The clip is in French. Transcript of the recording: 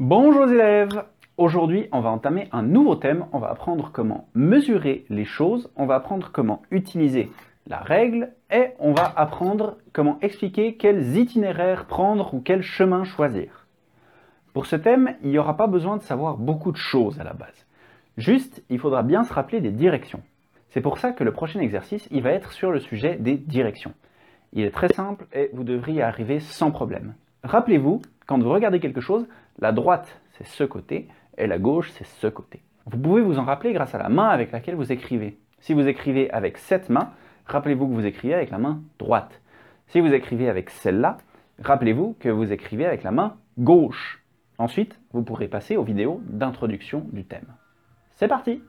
Bonjour les élèves! Aujourd'hui, on va entamer un nouveau thème. On va apprendre comment mesurer les choses, on va apprendre comment utiliser la règle et on va apprendre comment expliquer quels itinéraires prendre ou quel chemin choisir. Pour ce thème, il n'y aura pas besoin de savoir beaucoup de choses à la base. Juste, il faudra bien se rappeler des directions. C'est pour ça que le prochain exercice, il va être sur le sujet des directions. Il est très simple et vous devriez arriver sans problème. Rappelez-vous, quand vous regardez quelque chose, la droite, c'est ce côté, et la gauche, c'est ce côté. Vous pouvez vous en rappeler grâce à la main avec laquelle vous écrivez. Si vous écrivez avec cette main, rappelez-vous que vous écrivez avec la main droite. Si vous écrivez avec celle-là, rappelez-vous que vous écrivez avec la main gauche. Ensuite, vous pourrez passer aux vidéos d'introduction du thème. C'est parti!